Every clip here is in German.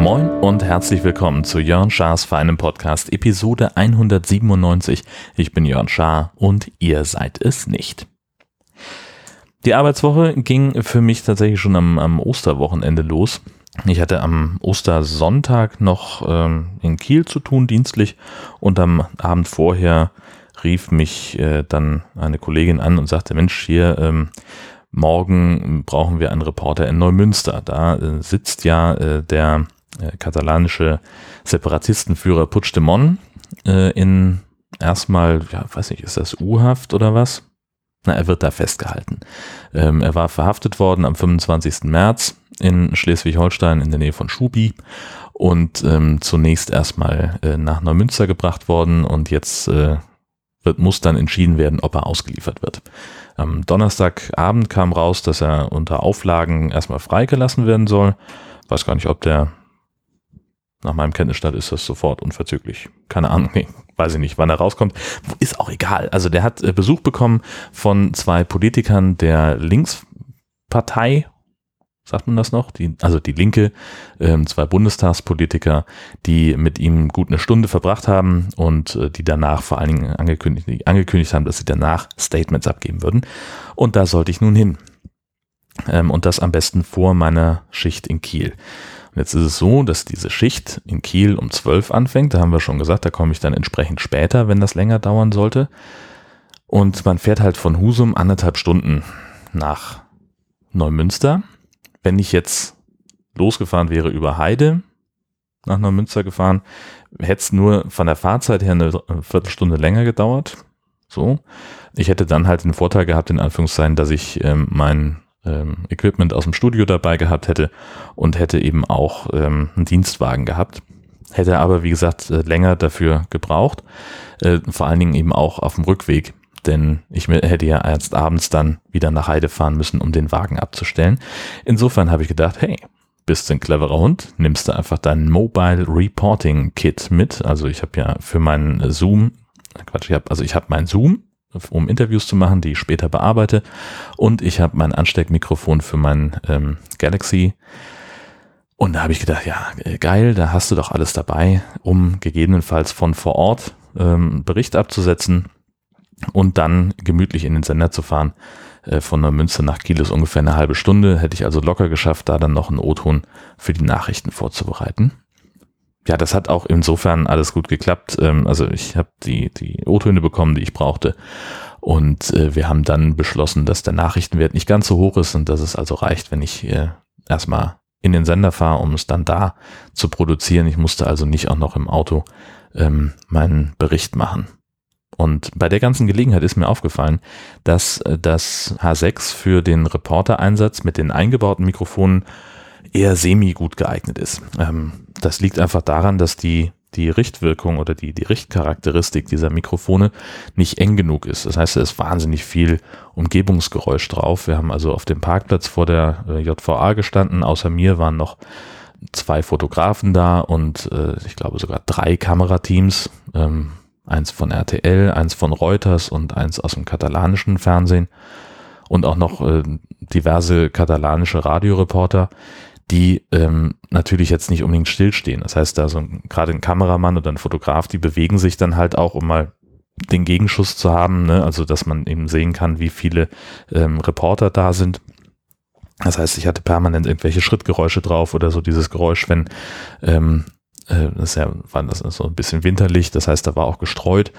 Moin und herzlich willkommen zu Jörn Schaars feinem Podcast, Episode 197. Ich bin Jörn Schaar und ihr seid es nicht. Die Arbeitswoche ging für mich tatsächlich schon am Osterwochenende los. Ich hatte am Ostersonntag noch in Kiel zu tun, dienstlich, und am Abend vorher rief mich dann eine Kollegin an und sagte, Mensch, hier morgen brauchen wir einen Reporter in Neumünster. Da sitzt ja der katalanische Separatistenführer Puigdemont in erstmal, ja, weiß nicht, ist das U-Haft oder was? Na, er wird da festgehalten. Er war verhaftet worden am 25. März in Schleswig-Holstein in der Nähe von Schubi und zunächst erstmal nach Neumünster gebracht worden und jetzt muss dann entschieden werden, ob er ausgeliefert wird. Am Donnerstagabend kam raus, dass er unter Auflagen erstmal freigelassen werden soll. Ich weiß gar nicht, ob der, nach meinem Kenntnisstand ist das sofort unverzüglich. Keine Ahnung, nee. Weiß ich nicht, wann er rauskommt, ist auch egal. Also der hat Besuch bekommen von zwei Politikern der Linkspartei, sagt man das noch? Die Linke, zwei Bundestagspolitiker, die mit ihm gut eine Stunde verbracht haben und die danach vor allen Dingen angekündigt haben, dass sie danach Statements abgeben würden. Und da sollte ich nun hin. Und das am besten vor meiner Schicht in Kiel. Und jetzt ist es so, dass diese Schicht in Kiel um 12 anfängt. Da haben wir schon gesagt, da komme ich dann entsprechend später, wenn das länger dauern sollte. Und man fährt halt von Husum 1,5 Stunden nach Neumünster. Wenn ich jetzt losgefahren wäre über Heide nach Neumünster gefahren, hätte es nur von der Fahrzeit her eine Viertelstunde länger gedauert. So. Ich hätte dann halt den Vorteil gehabt, in Anführungszeichen, dass ich mein Equipment aus dem Studio dabei gehabt hätte und hätte eben auch einen Dienstwagen gehabt. Hätte aber, wie gesagt, länger dafür gebraucht. Vor allen Dingen eben auch auf dem Rückweg, denn ich hätte ja erst abends dann wieder nach Heide fahren müssen, um den Wagen abzustellen. Insofern habe ich gedacht, hey, bist du ein cleverer Hund, nimmst du einfach dein Mobile Reporting Kit mit. Also ich habe ja für meinen Zoom, ich habe meinen Zoom, um Interviews zu machen, die ich später bearbeite. Und ich habe mein Ansteckmikrofon für mein Galaxy. Und da habe ich gedacht, ja, geil, da hast du doch alles dabei, um gegebenenfalls von vor Ort Bericht abzusetzen und dann gemütlich in den Sender zu fahren. Von Neumünster nach Kiel ist ungefähr eine halbe Stunde. Hätte ich also locker geschafft, da dann noch einen O-Ton für die Nachrichten vorzubereiten. Ja, das hat auch insofern alles gut geklappt. Also ich habe die O-Töne bekommen, die ich brauchte. Und wir haben dann beschlossen, dass der Nachrichtenwert nicht ganz so hoch ist und dass es also reicht, wenn ich erstmal in den Sender fahre, um es dann da zu produzieren. Ich musste also nicht auch noch im Auto meinen Bericht machen. Und bei der ganzen Gelegenheit ist mir aufgefallen, dass das H6 für den Reporter-Einsatz mit den eingebauten Mikrofonen eher semi-gut geeignet ist. Das liegt einfach daran, dass die Richtwirkung oder die Richtcharakteristik dieser Mikrofone nicht eng genug ist. Das heißt, da ist wahnsinnig viel Umgebungsgeräusch drauf. Wir haben also auf dem Parkplatz vor der JVA gestanden. Außer mir waren noch 2 Fotografen da und ich glaube sogar 3 Kamerateams. Eins von RTL, eins von Reuters und eins aus dem katalanischen Fernsehen. Und auch noch diverse katalanische Radioreporter, die natürlich jetzt nicht unbedingt stillstehen. Das heißt, da so gerade ein Kameramann oder ein Fotograf, die bewegen sich dann halt auch, um mal den Gegenschuss zu haben, ne? Also dass man eben sehen kann, wie viele Reporter da sind. Das heißt, ich hatte permanent irgendwelche Schrittgeräusche drauf oder so dieses Geräusch, wenn das ist so ein bisschen winterlich, das heißt, da war auch gestreut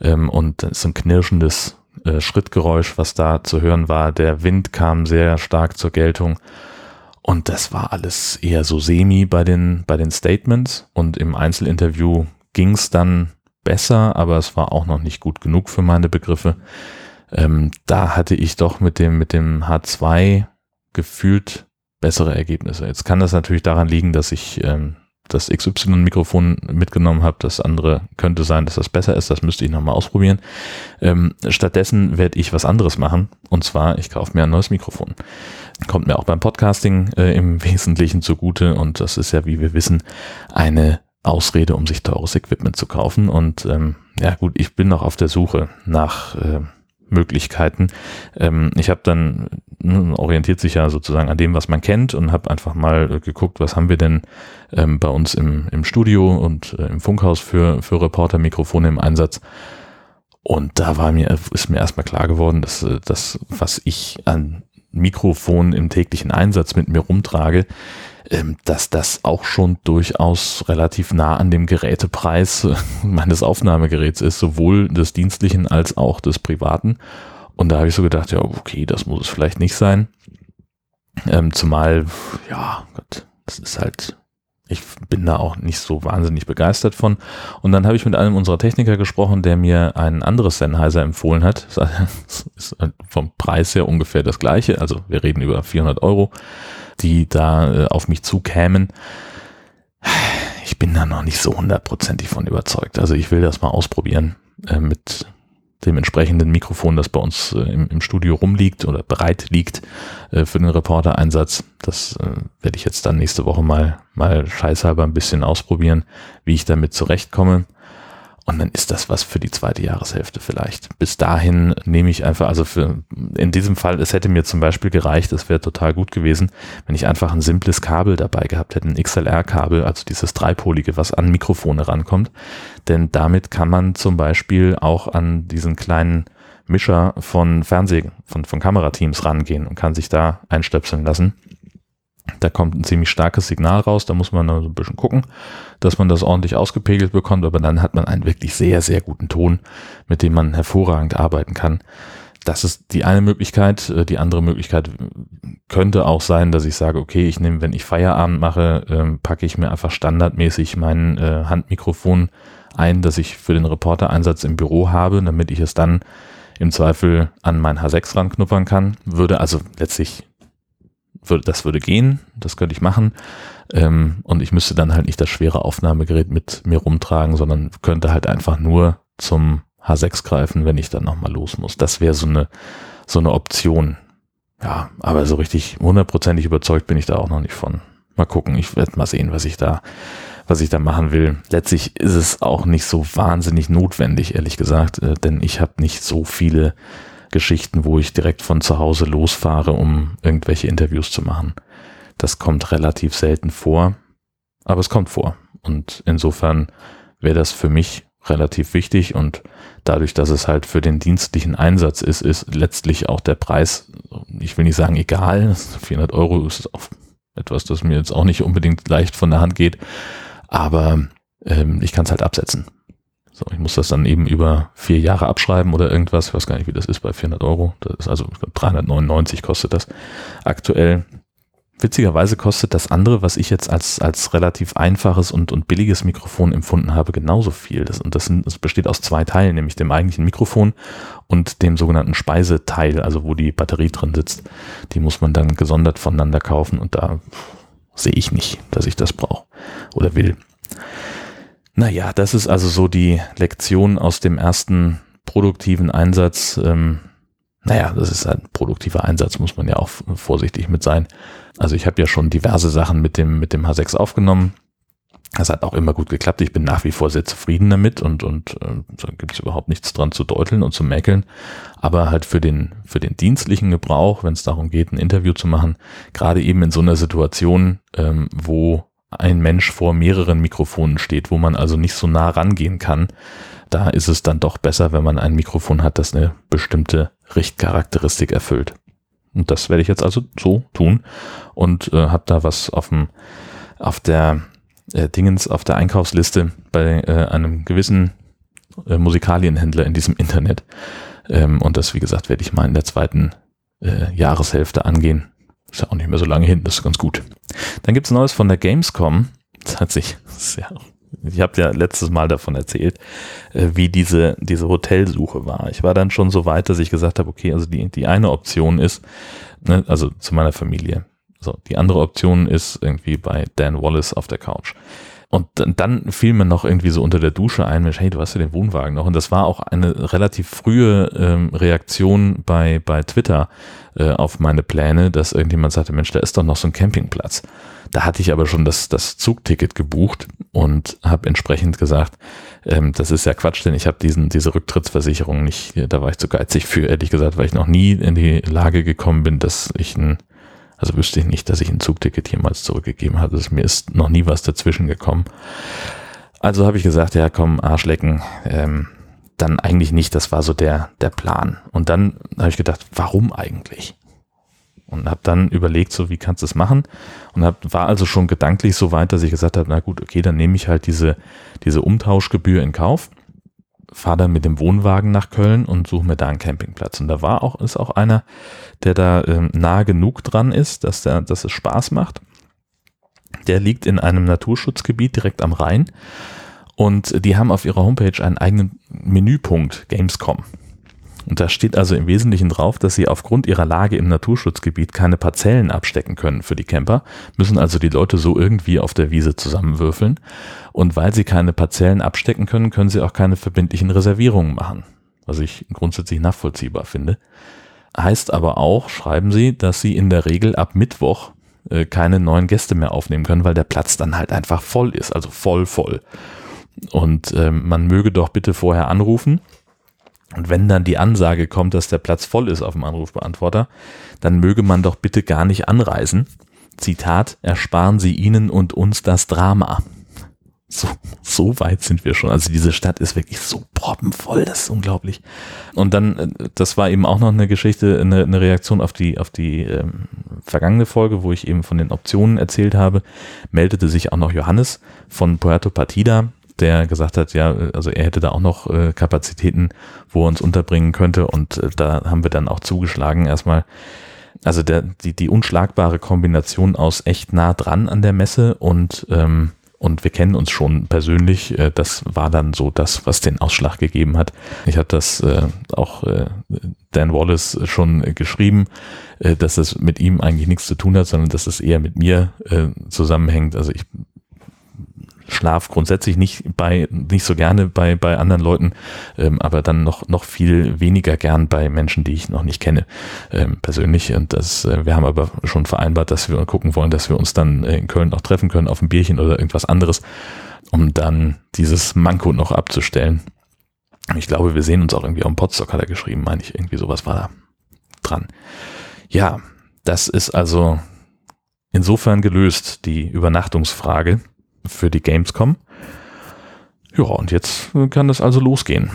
und das ist so ein knirschendes Schrittgeräusch, was da zu hören war. Der Wind kam sehr stark zur Geltung und das war alles eher so semi bei den Statements und im Einzelinterview ging es dann besser, aber es war auch noch nicht gut genug für meine Begriffe. Da hatte ich doch mit dem H2 gefühlt bessere Ergebnisse. Jetzt kann das natürlich daran liegen, dass ich das XY-Mikrofon mitgenommen habe, das andere könnte sein, dass das besser ist, das müsste ich nochmal ausprobieren. Stattdessen werde ich was anderes machen und zwar, ich kaufe mir ein neues Mikrofon. Kommt mir auch beim Podcasting im Wesentlichen zugute und das ist ja, wie wir wissen, eine Ausrede, um sich teures Equipment zu kaufen. Und ja gut, ich bin noch auf der Suche nach Möglichkeiten. Ich habe dann, orientiert sich ja sozusagen an dem, was man kennt, und habe einfach mal geguckt, was haben wir denn bei uns im Studio und im Funkhaus für Reporter-Mikrofone im Einsatz. Und da ist mir erstmal klar geworden, dass das, was ich an Mikrofonen im täglichen Einsatz mit mir rumtrage, dass das auch schon durchaus relativ nah an dem Gerätepreis meines Aufnahmegeräts ist, sowohl des dienstlichen als auch des privaten. Und da habe ich so gedacht, ja, okay, das muss es vielleicht nicht sein. Zumal, ja, Gott, das ist halt, ich bin da auch nicht so wahnsinnig begeistert von. Und dann habe ich mit einem unserer Techniker gesprochen, der mir ein anderes Sennheiser empfohlen hat. Das ist vom Preis her ungefähr das gleiche. Also wir reden über 400 €, die da auf mich zukämen. Ich bin da noch nicht so hundertprozentig von überzeugt. Also ich will das mal ausprobieren mit dem entsprechenden Mikrofon, das bei uns im Studio rumliegt oder bereit liegt für den Reporter-Einsatz. Das werde ich jetzt dann nächste Woche mal scheißhalber ein bisschen ausprobieren, wie ich damit zurechtkomme. Und dann ist das was für die zweite Jahreshälfte vielleicht. Bis dahin nehme ich einfach, in diesem Fall, es hätte mir zum Beispiel gereicht, es wäre total gut gewesen, wenn ich einfach ein simples Kabel dabei gehabt hätte, ein XLR-Kabel, also dieses dreipolige, was an Mikrofone rankommt. Denn damit kann man zum Beispiel auch an diesen kleinen Mischer von Kamerateams rangehen und kann sich da einstöpseln lassen. Da kommt ein ziemlich starkes Signal raus, da muss man so ein bisschen gucken, dass man das ordentlich ausgepegelt bekommt, aber dann hat man einen wirklich sehr, sehr guten Ton, mit dem man hervorragend arbeiten kann. Das ist die eine Möglichkeit. Die andere Möglichkeit könnte auch sein, dass ich sage, okay, ich nehme, wenn ich Feierabend mache, packe ich mir einfach standardmäßig mein Handmikrofon ein, das ich für den Reporter-Einsatz im Büro habe, damit ich es dann im Zweifel an mein H6 ranknuppern kann. Das würde gehen, das könnte ich machen, und ich müsste dann halt nicht das schwere Aufnahmegerät mit mir rumtragen, sondern könnte halt einfach nur zum H6 greifen, wenn ich dann nochmal los muss. Das wäre so eine Option. Ja, aber so richtig hundertprozentig überzeugt bin ich da auch noch nicht von. Mal gucken, ich werde mal sehen, was ich da machen will. Letztlich ist es auch nicht so wahnsinnig notwendig, ehrlich gesagt, denn ich habe nicht so viele Geschichten, wo ich direkt von zu Hause losfahre, um irgendwelche Interviews zu machen. Das kommt relativ selten vor, aber es kommt vor. Und insofern wäre das für mich relativ wichtig, und dadurch, dass es halt für den dienstlichen Einsatz ist, ist letztlich auch der Preis, ich will nicht sagen egal, 400 € ist auch etwas, das mir jetzt auch nicht unbedingt leicht von der Hand geht, aber ich kann es halt absetzen. So, ich muss das dann eben über 4 Jahre abschreiben oder irgendwas. Ich weiß gar nicht, wie das ist bei 400 €. Das ist also 399 kostet das aktuell. Witzigerweise kostet das andere, was ich jetzt als relativ einfaches und billiges Mikrofon empfunden habe, genauso viel. Das besteht aus 2 Teilen, nämlich dem eigentlichen Mikrofon und dem sogenannten Speiseteil, also wo die Batterie drin sitzt. Die muss man dann gesondert voneinander kaufen, und da sehe ich nicht, dass ich das brauche oder will. Naja, das ist also so die Lektion aus dem ersten produktiven Einsatz. Naja, das ist ein produktiver Einsatz, muss man ja auch vorsichtig mit sein. Also ich habe ja schon diverse Sachen mit dem H6 aufgenommen. Das hat auch immer gut geklappt. Ich bin nach wie vor sehr zufrieden damit, und da gibt's überhaupt nichts dran zu deuteln und zu mäkeln. Aber halt für den dienstlichen Gebrauch, wenn es darum geht, ein Interview zu machen, gerade eben in so einer Situation, wo ein Mensch vor mehreren Mikrofonen steht, wo man also nicht so nah rangehen kann, da ist es dann doch besser, wenn man ein Mikrofon hat, das eine bestimmte Richtcharakteristik erfüllt. Und das werde ich jetzt also so tun, und habe da was auf der Einkaufsliste bei einem gewissen Musikalienhändler in diesem Internet. Und das, wie gesagt, werde ich mal in der zweiten Jahreshälfte angehen. Ist ja auch nicht mehr so lange hin, das ist ganz gut. Dann gibt es Neues von der Gamescom. Ich habe ja letztes Mal davon erzählt, wie diese Hotelsuche war. Ich war dann schon so weit, dass ich gesagt habe, okay, also die eine Option ist, ne, also zu meiner Familie. So, die andere Option ist irgendwie bei Dan Wallace auf der Couch. Und dann fiel mir noch irgendwie so unter der Dusche ein, Mensch, hey, du hast ja den Wohnwagen noch. Und das war auch eine relativ frühe Reaktion bei Twitter auf meine Pläne, dass irgendjemand sagte, Mensch, da ist doch noch so ein Campingplatz. Da hatte ich aber schon das Zugticket gebucht und habe entsprechend gesagt, das ist ja Quatsch, denn ich habe diese Rücktrittsversicherung nicht, da war ich zu geizig für, ehrlich gesagt, weil ich noch nie in die Lage gekommen bin, dass ich also wüsste ich nicht, dass ich ein Zugticket jemals zurückgegeben habe. Mir ist noch nie was dazwischen gekommen. Also habe ich gesagt, ja komm, Arschlecken, dann eigentlich nicht. Das war so der Plan. Und dann habe ich gedacht, warum eigentlich? Und habe dann überlegt, so wie kannst du es machen? Und war also schon gedanklich so weit, dass ich gesagt habe, na gut, okay, dann nehme ich halt diese Umtauschgebühr in Kauf, fahre dann mit dem Wohnwagen nach Köln und suche mir da einen Campingplatz. Und da ist auch einer, der da nah genug dran ist, dass es Spaß macht. Der liegt in einem Naturschutzgebiet direkt am Rhein und die haben auf ihrer Homepage einen eigenen Menüpunkt, Gamescom. Und da steht also im Wesentlichen drauf, dass sie aufgrund ihrer Lage im Naturschutzgebiet keine Parzellen abstecken können für die Camper, müssen also die Leute so irgendwie auf der Wiese zusammenwürfeln. Und weil sie keine Parzellen abstecken können, können sie auch keine verbindlichen Reservierungen machen, was ich grundsätzlich nachvollziehbar finde. Heißt aber auch, schreiben sie, dass sie in der Regel ab Mittwoch keine neuen Gäste mehr aufnehmen können, weil der Platz dann halt einfach voll ist, also voll. Und man möge doch bitte vorher anrufen. Und wenn dann die Ansage kommt, dass der Platz voll ist auf dem Anrufbeantworter, dann möge man doch bitte gar nicht anreisen. Zitat, ersparen Sie Ihnen und uns das Drama. So weit sind wir schon. Also diese Stadt ist wirklich so proppenvoll, das ist unglaublich. Und dann, das war eben auch noch eine Geschichte, eine Reaktion auf die vergangene Folge, wo ich eben von den Optionen erzählt habe, meldete sich auch noch Johannes von Puerto Partida, der gesagt hat, ja, also er hätte da auch noch Kapazitäten, wo er uns unterbringen könnte, und da haben wir dann auch zugeschlagen erstmal. Also die unschlagbare Kombination aus echt nah dran an der Messe und wir kennen uns schon persönlich, das war dann so das, was den Ausschlag gegeben hat. Ich habe das auch Dan Wallace schon geschrieben, dass das mit ihm eigentlich nichts zu tun hat, sondern dass es eher mit mir zusammenhängt. Also ich Schlaf grundsätzlich nicht so gerne bei anderen Leuten, aber dann noch viel weniger gern bei Menschen, die ich noch nicht kenne, persönlich. Und wir haben aber schon vereinbart, dass wir gucken wollen, dass wir uns dann in Köln noch treffen können auf ein Bierchen oder irgendwas anderes, um dann dieses Manko noch abzustellen. Ich glaube, wir sehen uns auch irgendwie am Potsdam, hat er geschrieben, meine ich, irgendwie sowas war da dran. Ja, das ist also insofern gelöst, die Übernachtungsfrage für die Gamescom. Ja, und jetzt kann das also losgehen.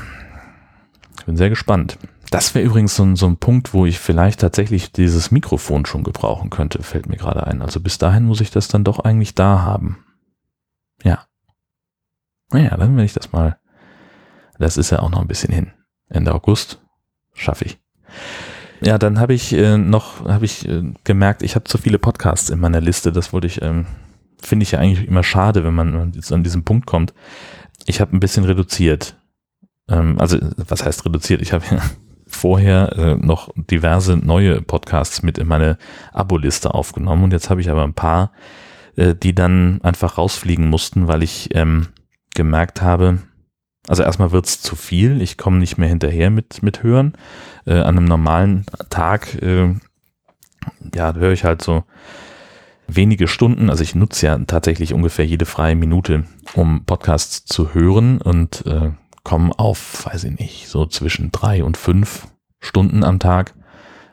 Ich bin sehr gespannt. Das wäre übrigens so ein Punkt, wo ich vielleicht tatsächlich dieses Mikrofon schon gebrauchen könnte, fällt mir gerade ein. Also bis dahin muss ich das dann doch eigentlich da haben. Ja. Naja, dann werde ich das mal. Das ist ja auch noch ein bisschen hin. Ende August schaffe ich. Ja, dann habe ich gemerkt, ich habe zu viele Podcasts in meiner Liste. Das wollte ich finde ich ja eigentlich immer schade, wenn man jetzt an diesen Punkt kommt. Ich habe ein bisschen reduziert. Also, was heißt reduziert? Ich habe ja vorher noch diverse neue Podcasts mit in meine Abo-Liste aufgenommen und jetzt habe ich aber ein paar, die dann einfach rausfliegen mussten, weil ich gemerkt habe, also erstmal wird's zu viel, ich komme nicht mehr hinterher mit Hören. An einem normalen Tag höre ich halt so wenige Stunden, also ich nutze ja tatsächlich ungefähr jede freie Minute, um Podcasts zu hören, und komme auf, weiß ich nicht, so zwischen 3 und 5 Stunden am Tag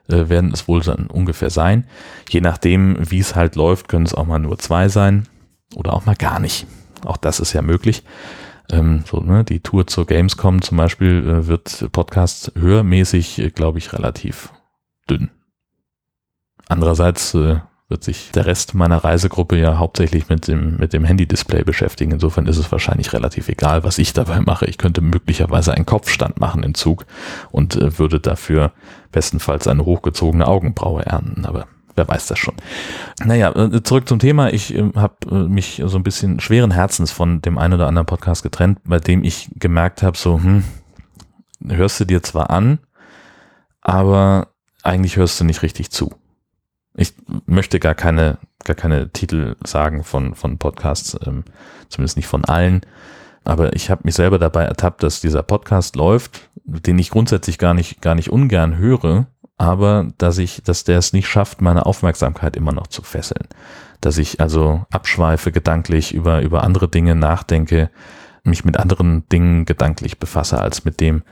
werden es wohl dann ungefähr sein. Je nachdem, wie es halt läuft, können es auch mal nur 2 sein oder auch mal gar nicht. Auch das ist ja möglich. Die Tour zur Gamescom zum Beispiel wird Podcast-hörmäßig, glaube ich, relativ dünn. Andererseits wird sich der Rest meiner Reisegruppe ja hauptsächlich mit dem Handy-Display beschäftigen. Insofern ist es wahrscheinlich relativ egal, was ich dabei mache. Ich könnte möglicherweise einen Kopfstand machen im Zug und würde dafür bestenfalls eine hochgezogene Augenbraue ernten. Aber wer weiß das schon. Naja, zurück zum Thema. Ich habe mich so ein bisschen schweren Herzens von dem einen oder anderen Podcast getrennt, bei dem ich gemerkt habe, hörst du dir zwar an, aber eigentlich hörst du nicht richtig zu. Ich möchte gar keine gar keine Titel sagen von Podcasts, zumindest nicht von allen. Aber ich habe mich selber dabei ertappt, dass dieser Podcast läuft, den ich grundsätzlich gar nicht ungern höre, aber dass der es nicht schafft, meine Aufmerksamkeit immer noch zu fesseln. Dass ich also abschweife gedanklich, über andere Dinge nachdenke, mich mit anderen Dingen gedanklich befasse als mit dem,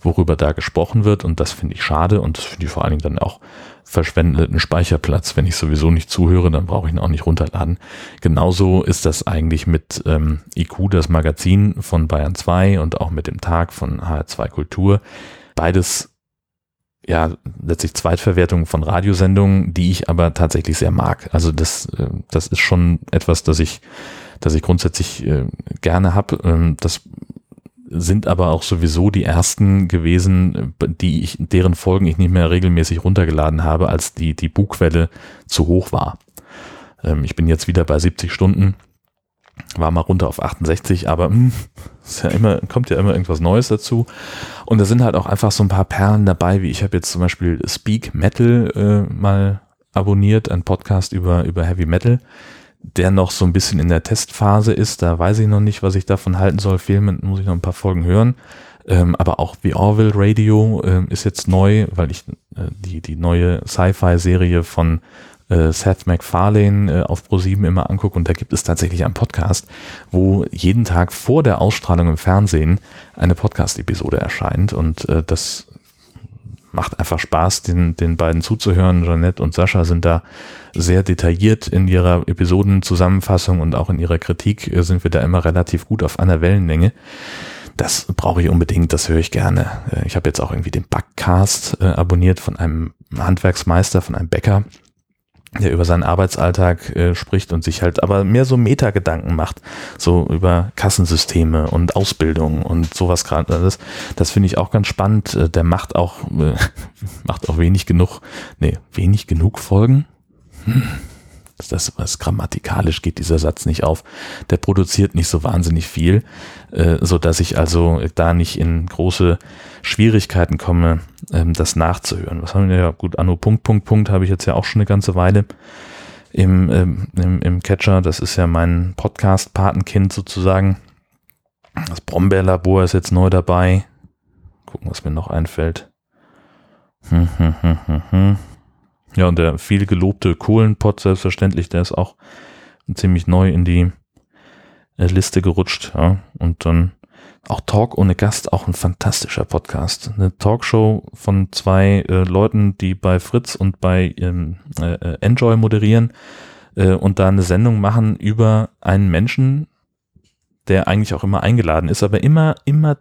worüber da gesprochen wird, und das finde ich schade, und das finde ich vor allen Dingen dann auch verschwendeten Speicherplatz. Wenn ich sowieso nicht zuhöre, dann brauche ich ihn auch nicht runterladen. Genauso ist das eigentlich mit IQ, das Magazin von Bayern 2, und auch mit dem Tag von HR2 Kultur. Beides ja letztlich Zweitverwertungen von Radiosendungen, die ich aber tatsächlich sehr mag. Also das ist schon etwas, das ich grundsätzlich gerne habe. Das sind aber auch sowieso die ersten gewesen, deren Folgen ich nicht mehr regelmäßig runtergeladen habe, als die Buchquelle zu hoch war. Ich bin jetzt wieder bei 70 Stunden, war mal runter auf 68, aber kommt ja immer irgendwas Neues dazu. Und da sind halt auch einfach so ein paar Perlen dabei, wie ich habe jetzt zum Beispiel Speak Metal mal abonniert, ein Podcast über Heavy Metal, der noch so ein bisschen in der Testphase ist. Da weiß ich noch nicht, was ich davon halten soll. Filmen muss ich noch ein paar Folgen hören. Aber auch The Orville Radio ist jetzt neu, weil ich die neue Sci-Fi-Serie von Seth MacFarlane auf ProSieben immer angucke. Und da gibt es tatsächlich einen Podcast, wo jeden Tag vor der Ausstrahlung im Fernsehen eine Podcast-Episode erscheint. Und das macht einfach Spaß, den beiden zuzuhören. Jeanette und Sascha sind da sehr detailliert in ihrer Episodenzusammenfassung, und auch in ihrer Kritik sind wir da immer relativ gut auf einer Wellenlänge. Das brauche ich unbedingt, das höre ich gerne. Ich habe jetzt auch irgendwie den Backcast abonniert von einem Handwerksmeister, von einem Bäcker, der über seinen Arbeitsalltag spricht und sich halt aber mehr so Metagedanken macht, so über Kassensysteme und Ausbildung und sowas gerade alles. Das finde ich auch ganz spannend. Der macht auch wenig genug Folgen. Das was grammatikalisch geht dieser Satz nicht auf. Der produziert nicht so wahnsinnig viel, so dass ich also da nicht in große Schwierigkeiten komme, das nachzuhören. Was haben wir ja gut, Anno ... habe ich jetzt ja auch schon eine ganze Weile im Catcher. Das ist ja mein Podcast Patenkind sozusagen. Das Brombeerlabor ist jetzt neu dabei. Gucken, was mir noch einfällt. Ja, und der viel gelobte Kohlenpott, selbstverständlich, der ist auch ziemlich neu in die Liste gerutscht. Ja. Und dann auch Talk ohne Gast, auch ein fantastischer Podcast. Eine Talkshow von zwei Leuten, die bei Fritz und bei Enjoy moderieren und da eine Sendung machen über einen Menschen, der eigentlich auch immer eingeladen ist, aber immer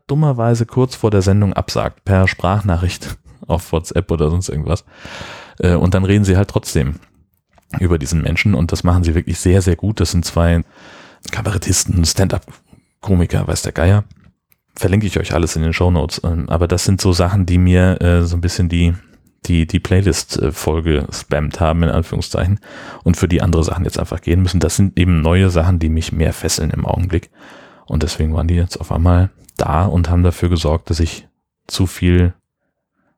dummerweise kurz vor der Sendung absagt, per Sprachnachricht auf WhatsApp oder sonst irgendwas. Und dann reden sie halt trotzdem über diesen Menschen, und das machen sie wirklich sehr, sehr gut. Das sind zwei Kabarettisten, Stand-up-Komiker, weiß der Geier. Verlinke ich euch alles in den Shownotes. Aber das sind so Sachen, die mir so ein bisschen die Playlist-Folge spammt haben, in Anführungszeichen, und für die andere Sachen jetzt einfach gehen müssen. Das sind eben neue Sachen, die mich mehr fesseln im Augenblick. Und deswegen waren die jetzt auf einmal da und haben dafür gesorgt, dass ich zu viel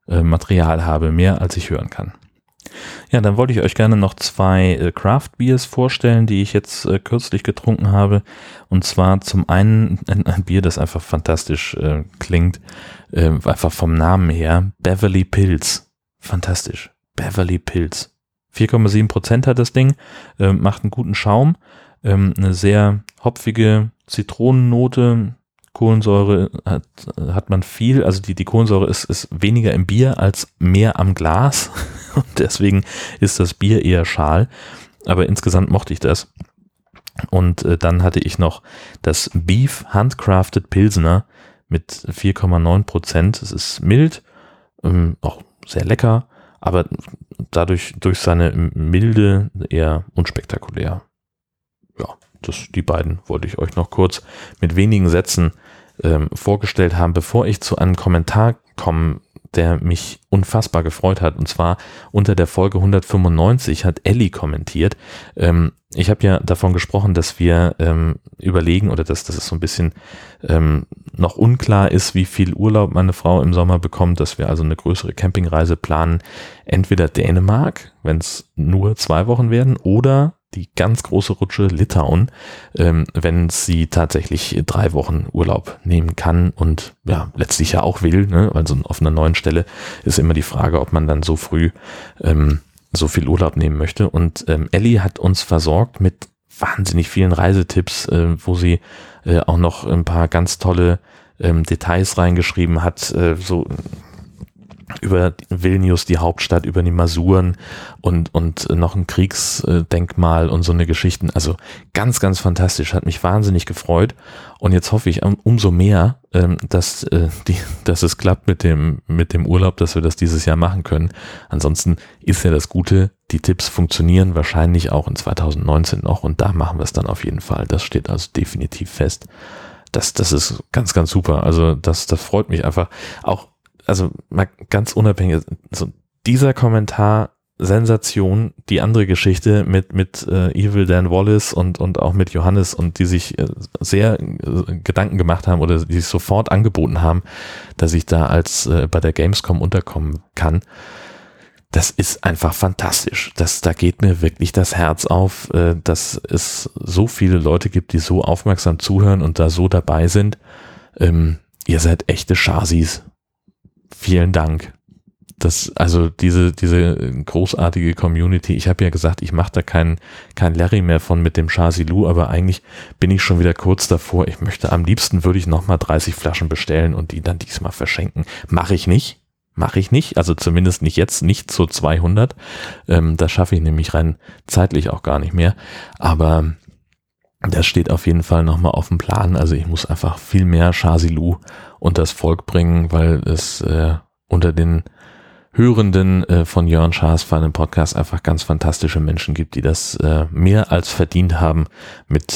Material habe, mehr als ich hören kann. Ja, dann wollte ich euch gerne noch zwei Craft Beers vorstellen, die ich jetzt kürzlich getrunken habe. Und zwar zum einen ein Bier, das einfach fantastisch klingt, einfach vom Namen her, Beverly Pils. Fantastisch. Beverly Pils. 4,7% hat das Ding, macht einen guten Schaum, eine sehr hopfige Zitronennote, Kohlensäure hat man viel, also die Kohlensäure ist weniger im Bier als mehr am Glas, und deswegen ist das Bier eher schal, aber insgesamt mochte ich das. Und dann hatte ich noch das Beef Handcrafted Pilsner mit 4,9%, es ist mild, auch sehr lecker, aber dadurch durch seine Milde eher unspektakulär. Ja, die beiden wollte ich euch noch kurz mit wenigen Sätzen vorgestellt haben, bevor ich zu einem Kommentar komme, der mich unfassbar gefreut hat. Und zwar unter der Folge 195 hat Ellie kommentiert. Ich habe ja davon gesprochen, dass wir überlegen, oder dass es so ein bisschen noch unklar ist, wie viel Urlaub meine Frau im Sommer bekommt, dass wir also eine größere Campingreise planen. Entweder Dänemark, wenn es nur 2 Wochen werden, oder die ganz große Rutsche Litauen, wenn sie tatsächlich 3 Wochen Urlaub nehmen kann und ja letztlich ja auch will, ne? Also auf einer neuen Stelle ist immer die Frage, ob man dann so früh so viel Urlaub nehmen möchte. Und Ellie hat uns versorgt mit wahnsinnig vielen Reisetipps, wo sie auch noch ein paar ganz tolle Details reingeschrieben hat, so über Vilnius, die Hauptstadt, über die Masuren und noch ein Kriegsdenkmal und so eine Geschichten. Also ganz, ganz fantastisch. Hat mich wahnsinnig gefreut. Und jetzt hoffe ich umso mehr, dass es klappt mit dem Urlaub, dass wir das dieses Jahr machen können. Ansonsten ist ja das Gute, die Tipps funktionieren wahrscheinlich auch in 2019 noch. Und da machen wir es dann auf jeden Fall. Das steht also definitiv fest. Das ist ganz, ganz super. Also das freut mich einfach auch. Also mal ganz unabhängig, also dieser Kommentar, Sensation, die andere Geschichte mit Evil Dan Wallace und auch mit Johannes und die sich sehr Gedanken gemacht haben oder die sich sofort angeboten haben, dass ich da als bei der Gamescom unterkommen kann. Das ist einfach fantastisch. Da geht mir wirklich das Herz auf, dass es so viele Leute gibt, die so aufmerksam zuhören und da so dabei sind. Ihr seid echte Schazis. Vielen Dank. Also diese großartige Community, ich habe ja gesagt, ich mache da kein Larry mehr von mit dem Shazilu, aber eigentlich bin ich schon wieder kurz davor. Ich möchte am liebsten, würde ich nochmal 30 Flaschen bestellen und die dann diesmal verschenken. Mache ich nicht, also zumindest nicht jetzt, nicht zu 200. Das schaffe ich nämlich rein zeitlich auch gar nicht mehr, aber das steht auf jeden Fall nochmal auf dem Plan. Also ich muss einfach viel mehr Shazilu und das Volk bringen, weil es unter den Hörenden von Jörn Schaars für einen Podcast einfach ganz fantastische Menschen gibt, die das mehr als verdient haben, mit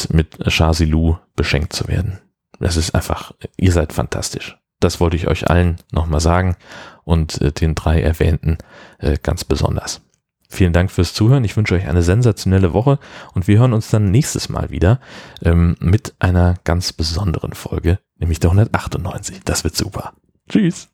Shazilu beschenkt zu werden. Das ist einfach, ihr seid fantastisch. Das wollte ich euch allen nochmal sagen und den 3 Erwähnten ganz besonders. Vielen Dank fürs Zuhören. Ich wünsche euch eine sensationelle Woche und wir hören uns dann nächstes Mal wieder mit einer ganz besonderen Folge, nämlich der 198. Das wird super. Tschüss.